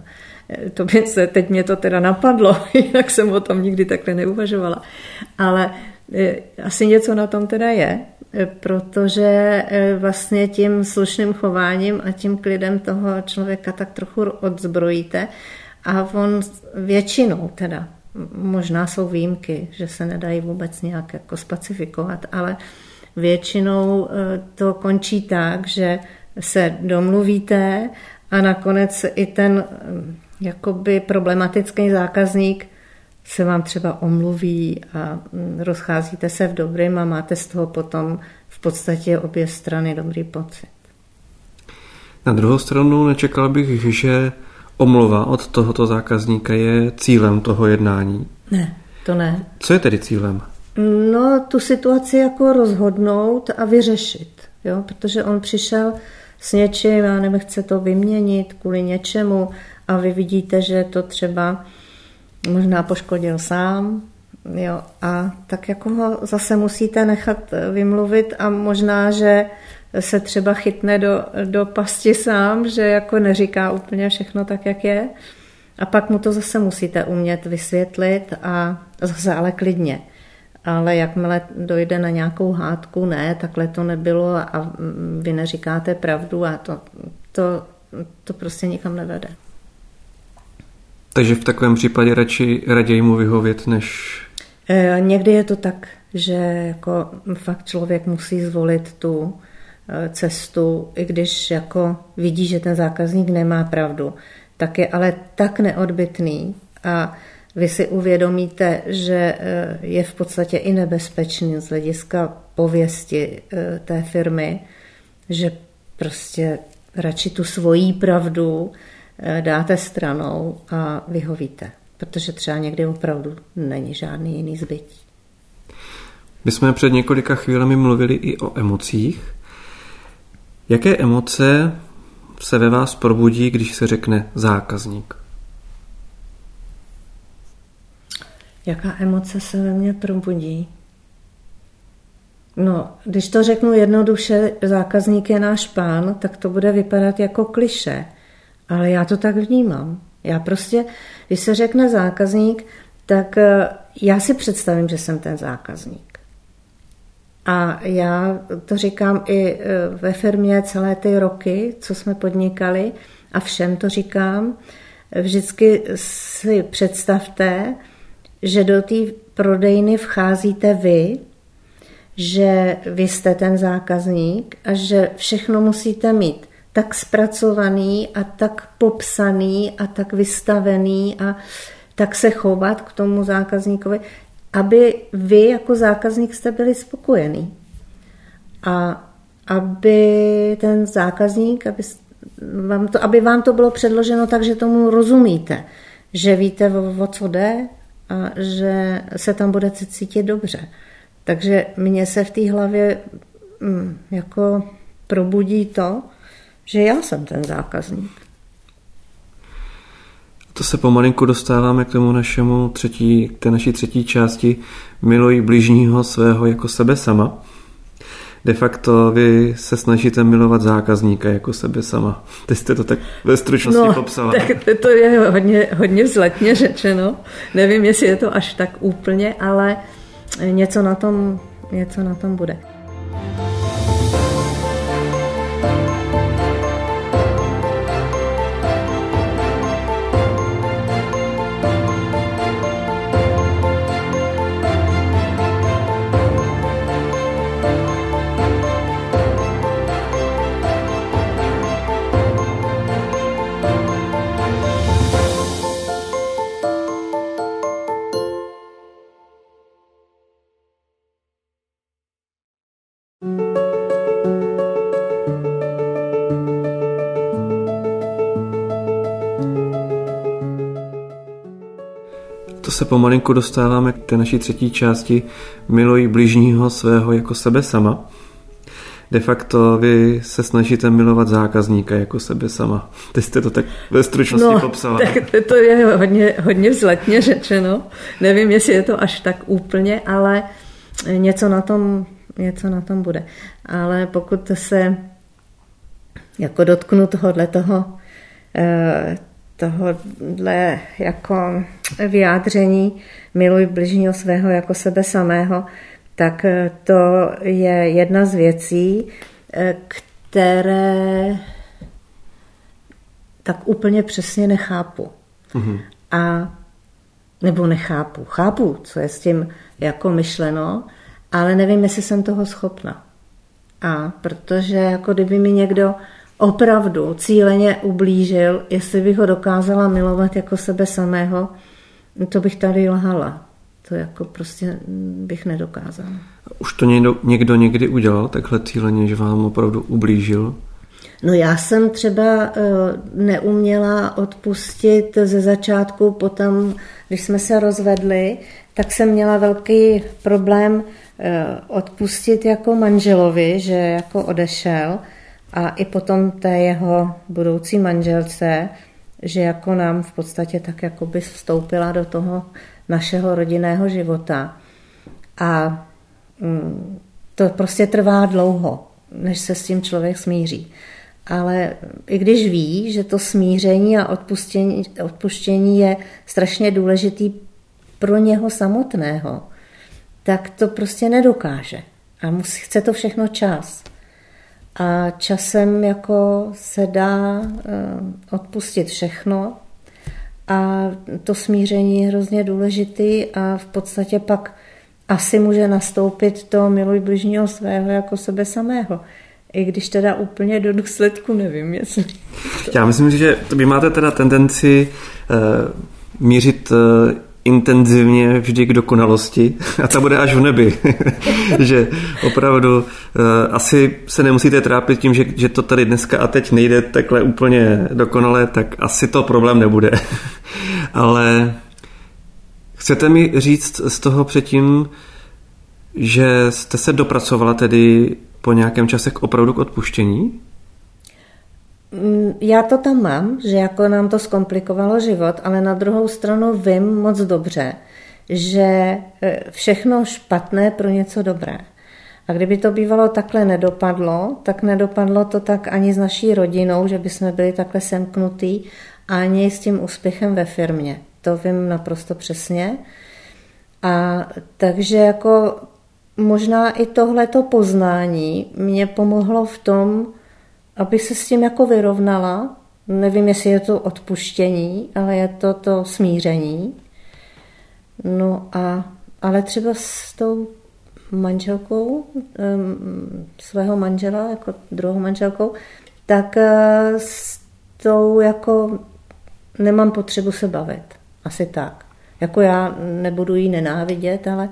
To by se, teď mě to teda napadlo, jinak jsem o tom nikdy takhle neuvažovala. Ale asi něco na tom teda je, protože vlastně tím slušným chováním a tím klidem toho člověka tak trochu odzbrojíte a on většinou teda, možná jsou výjimky, že se nedají vůbec nějak jako spacifikovat, ale většinou to končí tak, že se domluvíte a nakonec i ten jakoby problematický zákazník se vám třeba omluví a rozcházíte se v dobrým a máte z toho potom v podstatě obě strany dobrý pocit. Na druhou stranu nečekal bych, že omluva od tohoto zákazníka je cílem toho jednání. Ne, to ne. Co je tedy cílem? No, tu situaci jako rozhodnout a vyřešit, jo? Protože on přišel s něčím, já nevím, chce to vyměnit kvůli něčemu a vy vidíte, že to třeba možná poškodil sám Jo, a tak jako ho zase musíte nechat vymluvit a možná, že se třeba chytne do, do pasti sám, že jako neříká úplně všechno tak, jak je. A pak mu to zase musíte umět vysvětlit a zase ale klidně. Ale jakmile dojde na nějakou hádku, ne, takhle to nebylo a vy neříkáte pravdu a to, to, to prostě nikam nevede. Takže v takovém případě radši, raději mu vyhovět, než... E, někdy je to tak, že jako fakt člověk musí zvolit tu cestu, i když jako vidí, že ten zákazník nemá pravdu, tak je ale tak neodbytný a vy si uvědomíte, že je v podstatě i nebezpečný z hlediska pověsti té firmy, že prostě radši tu svoji pravdu dáte stranou a vyhovíte, protože třeba někdy opravdu není žádný jiný zbytí. My jsme před několika chvílemi mluvili i o emocích. Jaké emoce se ve vás probudí, když se řekne zákazník? Jaká emoce se ve mně probudí? No, když to řeknu jednoduše, zákazník je náš pán, tak to bude vypadat jako klišé. Ale já to tak vnímám. Já prostě, když se řekne zákazník, tak já si představím, že jsem ten zákazník. A já to říkám i ve firmě celé ty roky, co jsme podnikali, a všem to říkám. Vždycky si představte, že do té prodejny vcházíte vy, že vy jste ten zákazník a že všechno musíte mít tak zpracovaný a tak popsaný a tak vystavený a tak se chovat k tomu zákazníkovi, aby vy jako zákazník jste byli spokojený. A aby ten zákazník, aby vám to, aby vám to bylo předloženo tak, že tomu rozumíte, že víte, o co jde, a že se tam budete cítit dobře. Takže mně se v té hlavě jako probudí to, že já jsem ten zákazník. To se pomalinku dostáváme k tomu našemu třetí, k té naší třetí části, miluj bližního svého jako sebe sama. De facto vy se snažíte milovat zákazníka jako sebe sama. Teď jste to tak ve stručnosti no, popsala. Tak to je hodně, hodně vzletně řečeno. Nevím, jestli je to až tak úplně, ale něco na tom, něco na tom bude. Se pomalinku dostáváme k té naší třetí části, miluj bližního svého jako sebe sama. De facto vy se snažíte milovat zákazníka jako sebe sama. Teď jste to tak ve stručnosti no, popsala. Tak to je hodně, hodně vzletně řečeno. Nevím, jestli je to až tak úplně, ale něco na tom, něco na tom bude. Ale pokud se jako dotknu tohohle toho eh, tohodle jako vyjádření miluj bližního svého jako sebe samého, tak to je jedna z věcí, které tak úplně přesně nechápu. Mm-hmm. A, nebo nechápu. Chápu, co je s tím jako myšleno, ale nevím, jestli jsem toho schopna. A protože jako kdyby mi někdo opravdu cíleně ublížil, jestli bych ho dokázala milovat jako sebe samého, to bych tady lhala. To jako prostě bych nedokázala. Už to někdo, někdo někdy udělal takhle cíleně, že vám opravdu ublížil? No já jsem třeba neuměla odpustit ze začátku, potom, když jsme se rozvedli, tak jsem měla velký problém odpustit jako manželovi, že jako odešel. A i potom té jeho budoucí manželce, že jako nám v podstatě tak jako by vstoupila do toho našeho rodinného života. A to prostě trvá dlouho, než se s tím člověk smíří. Ale i když ví, že to smíření a odpuštění, odpuštění je strašně důležitý pro něho samotného, tak to prostě nedokáže. A musí, chce to všechno čas. A časem jako se dá odpustit všechno a to smíření je hrozně důležitý a v podstatě pak asi může nastoupit to miluj bližního svého jako sebe samého. I když teda úplně do důsledku nevím, jestli... Já myslím, že vy máte teda tendenci uh, mířit... Uh, intenzivně vždy k dokonalosti a ta bude až v nebi. Že opravdu uh, asi se nemusíte trápit tím, že, že to tady dneska a teď nejde takhle úplně dokonale, tak asi to problém nebude. Ale chcete mi říct z toho předtím, že jste se dopracovala tedy po nějakém čase k opravdu k odpuštění? Já to tam mám, že jako nám to zkomplikovalo život, ale na druhou stranu vím moc dobře, že všechno špatné pro něco dobré. A kdyby to bývalo takhle nedopadlo, tak nedopadlo to tak ani s naší rodinou, že by jsme byli takhle semknutí, ani s tím úspěchem ve firmě. To vím naprosto přesně. A takže jako možná i tohleto poznání mě pomohlo v tom, abych se s tím jako vyrovnala, nevím, jestli je to odpuštění, ale je to to smíření. No a, ale třeba s tou manželkou, svého manžela, jako druhou manželkou, tak s tou jako nemám potřebu se bavit. Asi tak. Jako já nebudu jí nenávidět, ale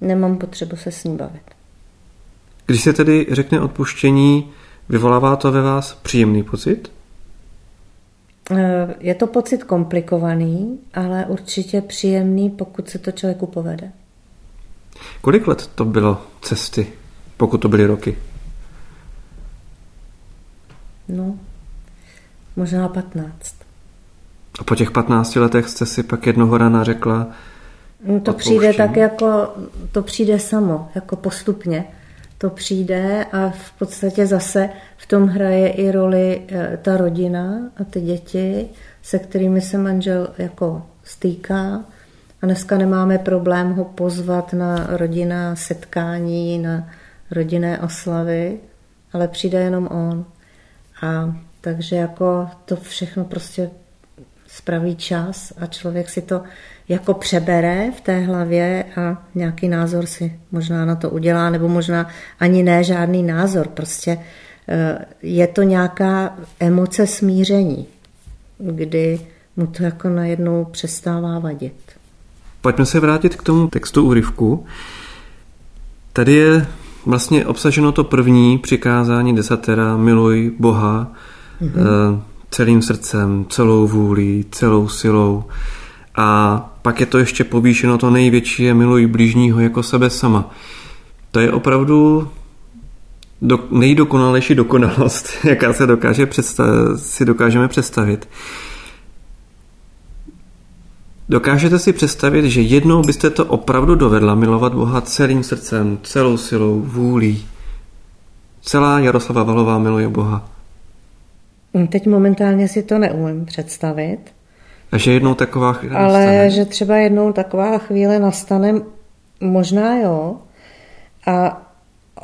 nemám potřebu se s ní bavit. Když se tedy řekne odpuštění, vyvolává to ve vás příjemný pocit? Je to pocit komplikovaný, ale určitě příjemný, pokud se to člověku povede. Kolik let to bylo cesty, pokud to byly roky? No, možná patnáct. A po těch patnácti letech jste si pak jednoho rána řekla... No to přijde tak jako, to přijde samo, jako postupně. To přijde a v podstatě zase v tom hraje i roli ta rodina a ty děti, se kterými se manžel jako stýká. A dneska nemáme problém ho pozvat na rodinná setkání, na rodinné oslavy, ale přijde jenom on. A takže jako to všechno prostě spraví čas a člověk si to jako přebere v té hlavě a nějaký názor si možná na to udělá, nebo možná ani ne žádný názor, prostě je to nějaká emoce smíření, kdy mu to jako najednou přestává vadit. Pojďme se vrátit k tomu textu úryvku. Tady je vlastně obsaženo to první přikázání desatera, miluj Boha, mm-hmm. celým srdcem, celou vůlí, celou silou. A pak je to ještě povýšeno, to největší je miluj blížního jako sebe sama. To je opravdu do, nejdokonalejší dokonalost, jaká se dokáže představ, si dokážeme představit. Dokážete si představit, že jednou byste to opravdu dovedla milovat Boha celým srdcem, celou silou, vůlí. Celá Jaroslava Valová miluje Boha. Teď momentálně si to neumím představit. A že jednou taková chvíle nastane. Ale že třeba jednou taková chvíle nastane, možná jo. A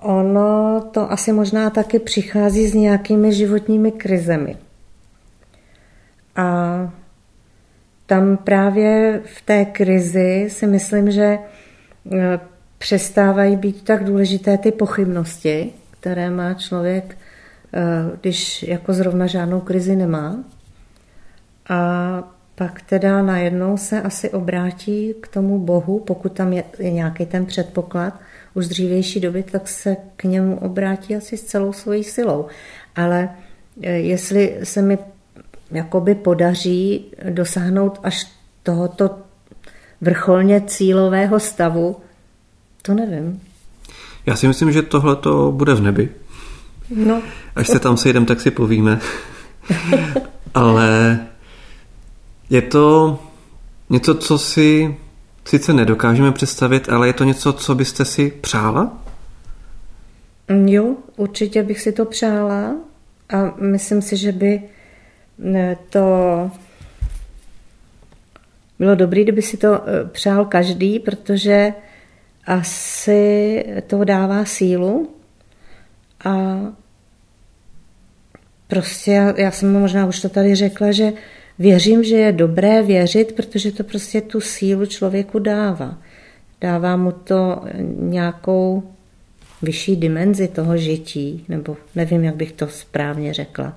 ono to asi možná taky přichází s nějakými životními krizemi. A tam právě v té krizi si myslím, že přestávají být tak důležité ty pochybnosti, které má člověk, když jako zrovna žádnou krizi nemá. A pak teda najednou se asi obrátí k tomu Bohu, pokud tam je nějaký ten předpoklad už z dřívější doby, tak se k němu obrátí asi s celou svojí silou. Ale jestli se mi jakoby podaří dosáhnout až tohoto vrcholně cílového stavu, to nevím. Já si myslím, že tohle to bude v nebi. No. Až se tam sejdeme, tak si povíme. Ale Je to něco, co si sice nedokážeme představit, ale je to něco, co byste si přála? Jo, určitě bych si to přála a myslím si, že by to bylo dobré, kdyby si to přál každý, protože asi to dává sílu a prostě já, já jsem možná už to tady řekla, že věřím, že je dobré věřit, protože to prostě tu sílu člověku dává. Dává mu to nějakou vyšší dimenzi toho žití, nebo nevím, jak bych to správně řekla.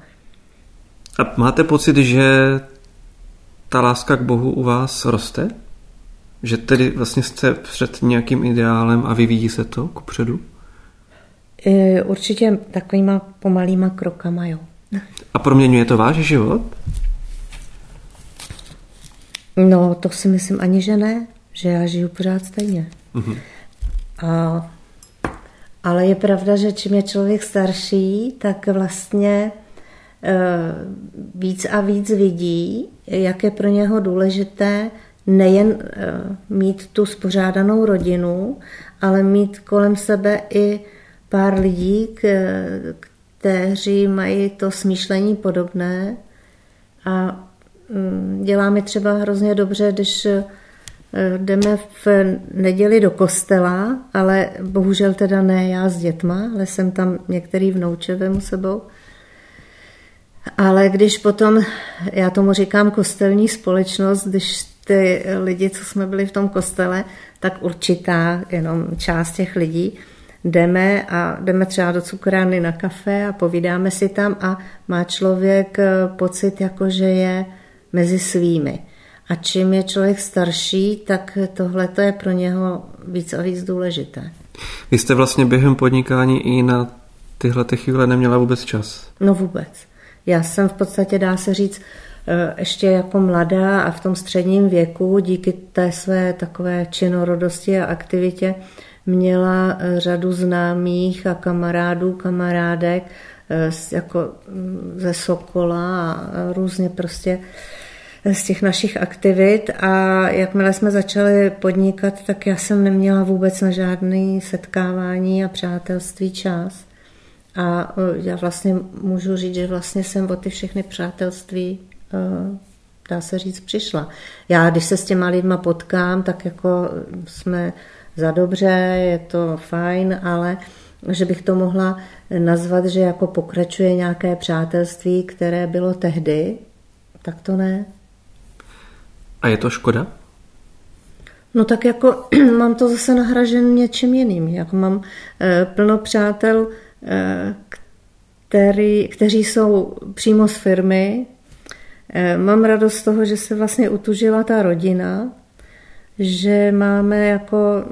A máte pocit, že ta láska k Bohu u vás roste? Že tedy vlastně jste před nějakým ideálem a vyvíjí se to kupředu? Určitě takovýma pomalýma krokama, jo. A proměňuje to váš život? No, to si myslím ani, že ne, že já žiju pořád stejně. Mm-hmm. A, ale je pravda, že čím je člověk starší, tak vlastně e, víc a víc vidí, jak je pro něho důležité nejen e, mít tu spořádanou rodinu, ale mít kolem sebe i pár lidí, k, kteří mají to smýšlení podobné a dělá mi třeba hrozně dobře, když jdeme v neděli do kostela, ale bohužel teda ne já s dětma, ale jsem tam některý vnouče vemu sebou. Ale když potom, já tomu říkám kostelní společnost, když ty lidi, co jsme byli v tom kostele, tak určitá jenom část těch lidí, jdeme a jdeme třeba do cukrárny na kafe a povídáme si tam a má člověk pocit, jako že je mezi svými. A čím je člověk starší, tak tohle je pro něho víc a víc důležité. Vy jste vlastně během podnikání i na tyhle ty chvíle neměla vůbec čas? No vůbec. Já jsem v podstatě, dá se říct, ještě jako mladá a v tom středním věku, díky té své takové činorodosti a aktivitě, měla řadu známých a kamarádů, kamarádek jako ze Sokola a různě prostě z těch našich aktivit a jakmile jsme začali podnikat, tak já jsem neměla vůbec na žádné setkávání a přátelství čas. A já vlastně můžu říct, že vlastně jsem o ty všechny přátelství, dá se říct, přišla. Já, když se s těma lidma potkám, tak jako jsme za dobře, je to fajn, ale že bych to mohla nazvat, že jako pokračuje nějaké přátelství, které bylo tehdy, tak to ne. A je to škoda? No tak jako mám to zase nahražen něčím jiným. Jako mám e, plno přátel, e, který, kteří jsou přímo z firmy. E, mám radost z toho, že se vlastně utužila ta rodina, že máme jako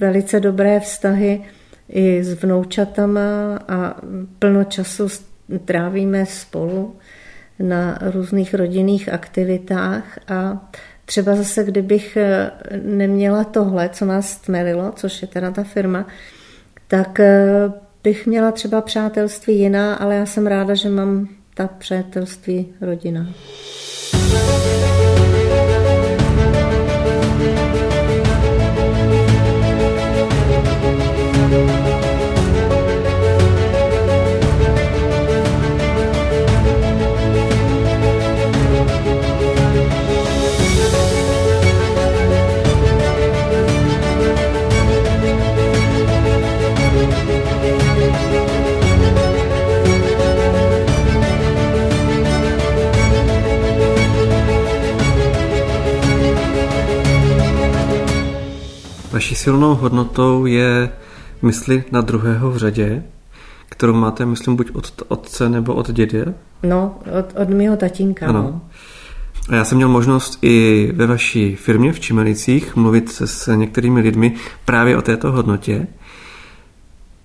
velice dobré vztahy i s vnoučatama a plno času trávíme spolu na různých rodinných aktivitách a třeba zase, kdybych neměla tohle, co nás stmelilo, což je teda ta firma, tak bych měla třeba přátelství jiná, ale já jsem ráda, že mám ta přátelství rodina. Vaší silnou hodnotou je mysli na druhého v řadě, kterou máte, myslím, buď od otce nebo od dědě. No, od, od mého tatínka. Ano. No. A já jsem měl možnost i ve vaší firmě v Čimelicích mluvit se s některými lidmi právě o této hodnotě.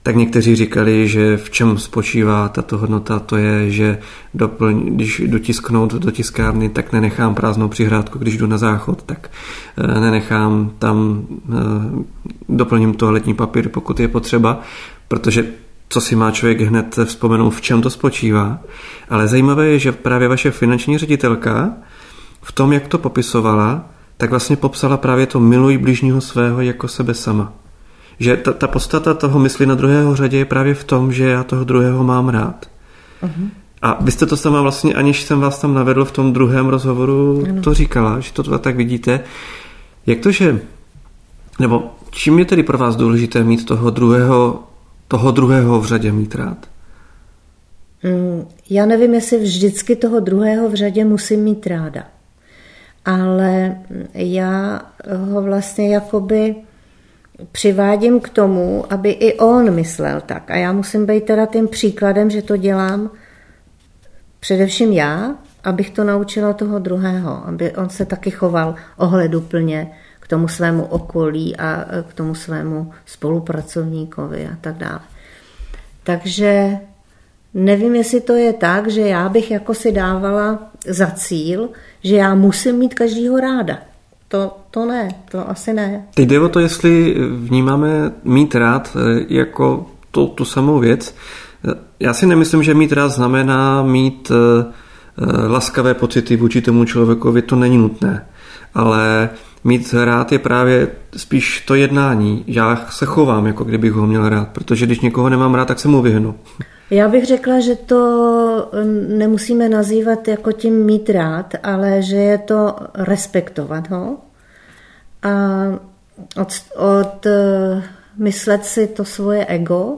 Tak někteří říkali, že v čem spočívá tato hodnota, to je, že doplň, když jdu tisknout do tiskárny, tak nenechám prázdnou přihrádku, když jdu na záchod, tak nenechám tam, doplním toaletní papír, pokud je potřeba, protože co si má člověk hned vzpomenout, v čem to spočívá. Ale zajímavé je, že právě vaše finanční ředitelka v tom, jak to popisovala, tak vlastně popsala právě to miluj bližního svého jako sebe sama. Že ta, ta podstata toho mysli na druhého řadě je právě v tom, že já toho druhého mám rád. Uh-huh. A vy jste to sama vlastně, aniž jsem vás tam navedl v tom druhém rozhovoru, ano. to říkala, že to tak vidíte. Jak to, že... Nebo čím je tedy pro vás důležité mít toho druhého, toho druhého v řadě mít rád? Mm, já nevím, jestli vždycky toho druhého v řadě musím mít ráda. Ale já ho vlastně jakoby přivádím k tomu, aby i on myslel tak. A já musím být teda tím příkladem, že to dělám především já, abych to naučila toho druhého, aby on se taky choval ohleduplně k tomu svému okolí a k tomu svému spolupracovníkovi a tak dále. Takže nevím, jestli to je tak, že já bych jako si dávala za cíl, že já musím mít každýho ráda. To, to ne, to asi ne. Teď jde o to, jestli vnímáme mít rád jako tu, tu samou věc. Já si nemyslím, že mít rád znamená mít laskavé pocity vůči tomu člověkovi, to není nutné. Ale mít rád je právě spíš to jednání. Já se chovám, jako kdybych ho měl rád, protože když někoho nemám rád, tak se mu vyhnu. Já bych řekla, že to nemusíme nazývat jako tím mít rád, ale že je to respektovat ho a od, od myslet si to svoje ego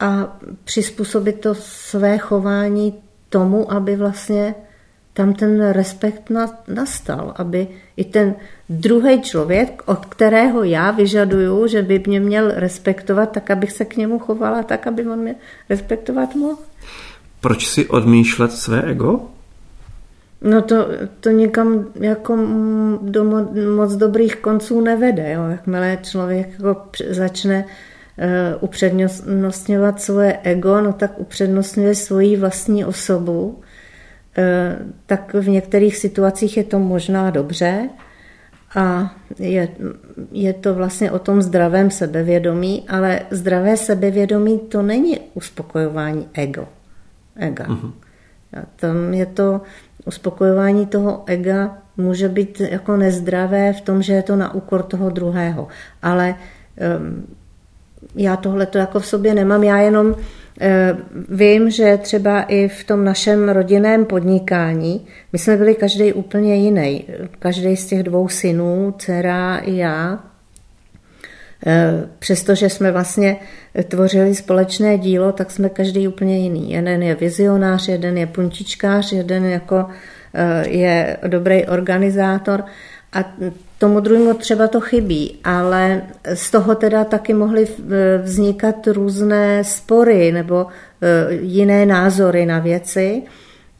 a přizpůsobit to své chování tomu, aby vlastně tam ten respekt nastal, aby i ten druhý člověk, od kterého já vyžaduju, že by mě měl respektovat, tak abych se k němu chovala, tak aby on mě respektovat mohl. Proč si odmýšlet své ego? No to, to nikam jako do moc dobrých konců nevede. Jo. Jakmile člověk jako začne uh, upřednostňovat svoje ego, no tak upřednostňuje svoji vlastní osobu, tak v některých situacích je to možná dobře a je, je to vlastně o tom zdravém sebevědomí, ale zdravé sebevědomí to není uspokojování ego, ega. Uh-huh. Tam je to uspokojování toho ega může být jako nezdravé v tom, že je to na úkor toho druhého, ale um, já tohle to jako v sobě nemám, já jenom vím, že třeba i v tom našem rodinném podnikání my jsme byli každý úplně jiný. Každý z těch dvou synů, dcera i já, přestože jsme vlastně tvořili společné dílo, tak jsme každý úplně jiný. Jeden je vizionář, jeden je puntičkář, jeden jako je dobrý organizátor a tomu druhému třeba to chybí, ale z toho teda taky mohly vznikat různé spory nebo jiné názory na věci,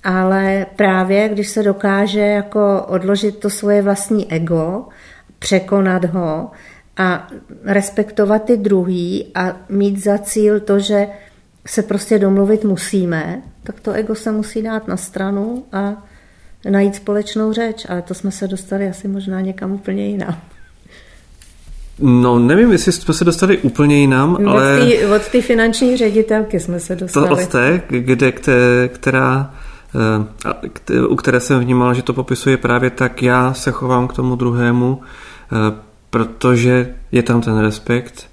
ale právě když se dokáže jako odložit to svoje vlastní ego, překonat ho a respektovat ty druhý a mít za cíl to, že se prostě domluvit musíme, tak to ego se musí dát na stranu a najít společnou řeč, ale to jsme se dostali asi možná někam úplně jinam. No, nevím, jestli jsme se dostali úplně jinam, od ale... Tý, od ty finanční ředitelky jsme se dostali. To od té, kde, kde, která, kde, u které jsem vnímal, že to popisuje právě tak, já se chovám k tomu druhému, protože je tam ten respekt.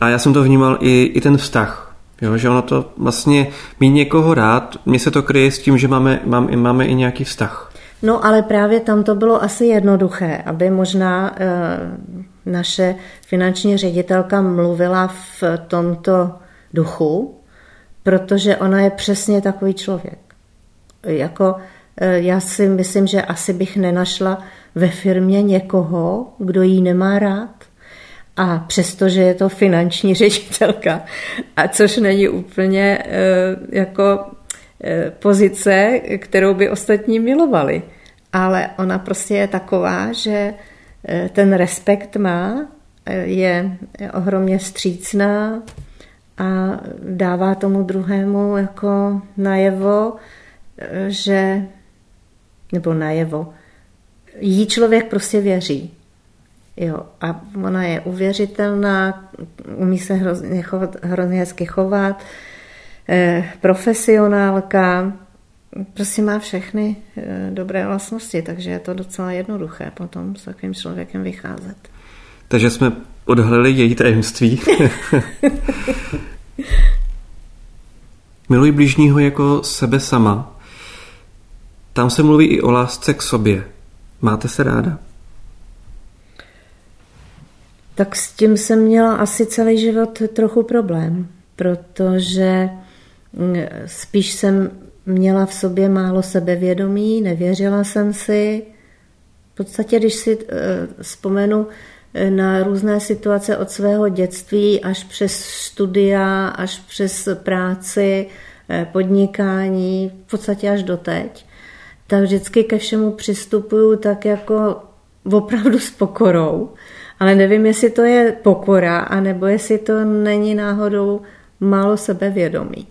A já jsem to vnímal i, i ten vztah. Jo, že ono to vlastně mít někoho rád, mně se to kryje s tím, že máme, mám, máme i nějaký vztah. No ale právě tam to bylo asi jednoduché, aby možná e, naše finanční ředitelka mluvila v tomto duchu, protože ona je přesně takový člověk. Jako e, já si myslím, že asi bych nenašla ve firmě někoho, kdo jí nemá rád. A přestože je to finanční ředitelka, a což není úplně e, jako e, pozice, kterou by ostatní milovali, ale ona prostě je taková, že e, ten respekt má, e, je ohromně vstřícná a dává tomu druhému jako najevo, e, že nebo najevo, jí člověk prostě věří. Jo, a ona je uvěřitelná, umí se hrozně, chovat, hrozně hezky chovat, eh, profesionálka, prostě má všechny dobré vlastnosti, takže je to docela jednoduché potom s takovým člověkem vycházet. Takže jsme odhalili její tajemství. Miluji blížního jako sebe sama. Tam se mluví i o lásce k sobě. Máte se ráda? Tak s tím jsem měla asi celý život trochu problém, protože spíš jsem měla v sobě málo sebevědomí, nevěřila jsem si. V podstatě, když si vzpomenu na různé situace od svého dětství, až přes studia, až přes práci, podnikání, v podstatě až doteď, tak vždycky ke všemu přistupuju tak jako opravdu s pokorou. Ale nevím, jestli to je pokora, anebo jestli to není náhodou málo sebevědomí.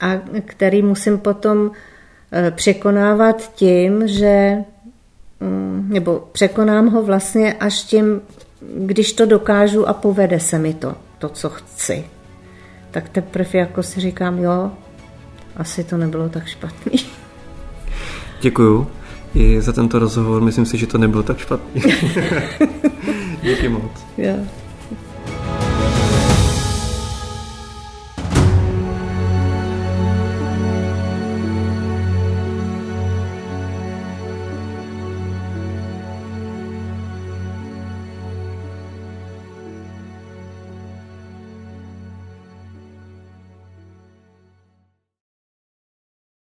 A který musím potom překonávat tím, že, nebo překonám ho vlastně až tím, když to dokážu a povede se mi to, to, co chci. Tak teprve jako si říkám, jo, asi to nebylo tak špatný. Děkuju i za tento rozhovor. Myslím si, že to nebylo tak špatný. Díky moc. Yeah.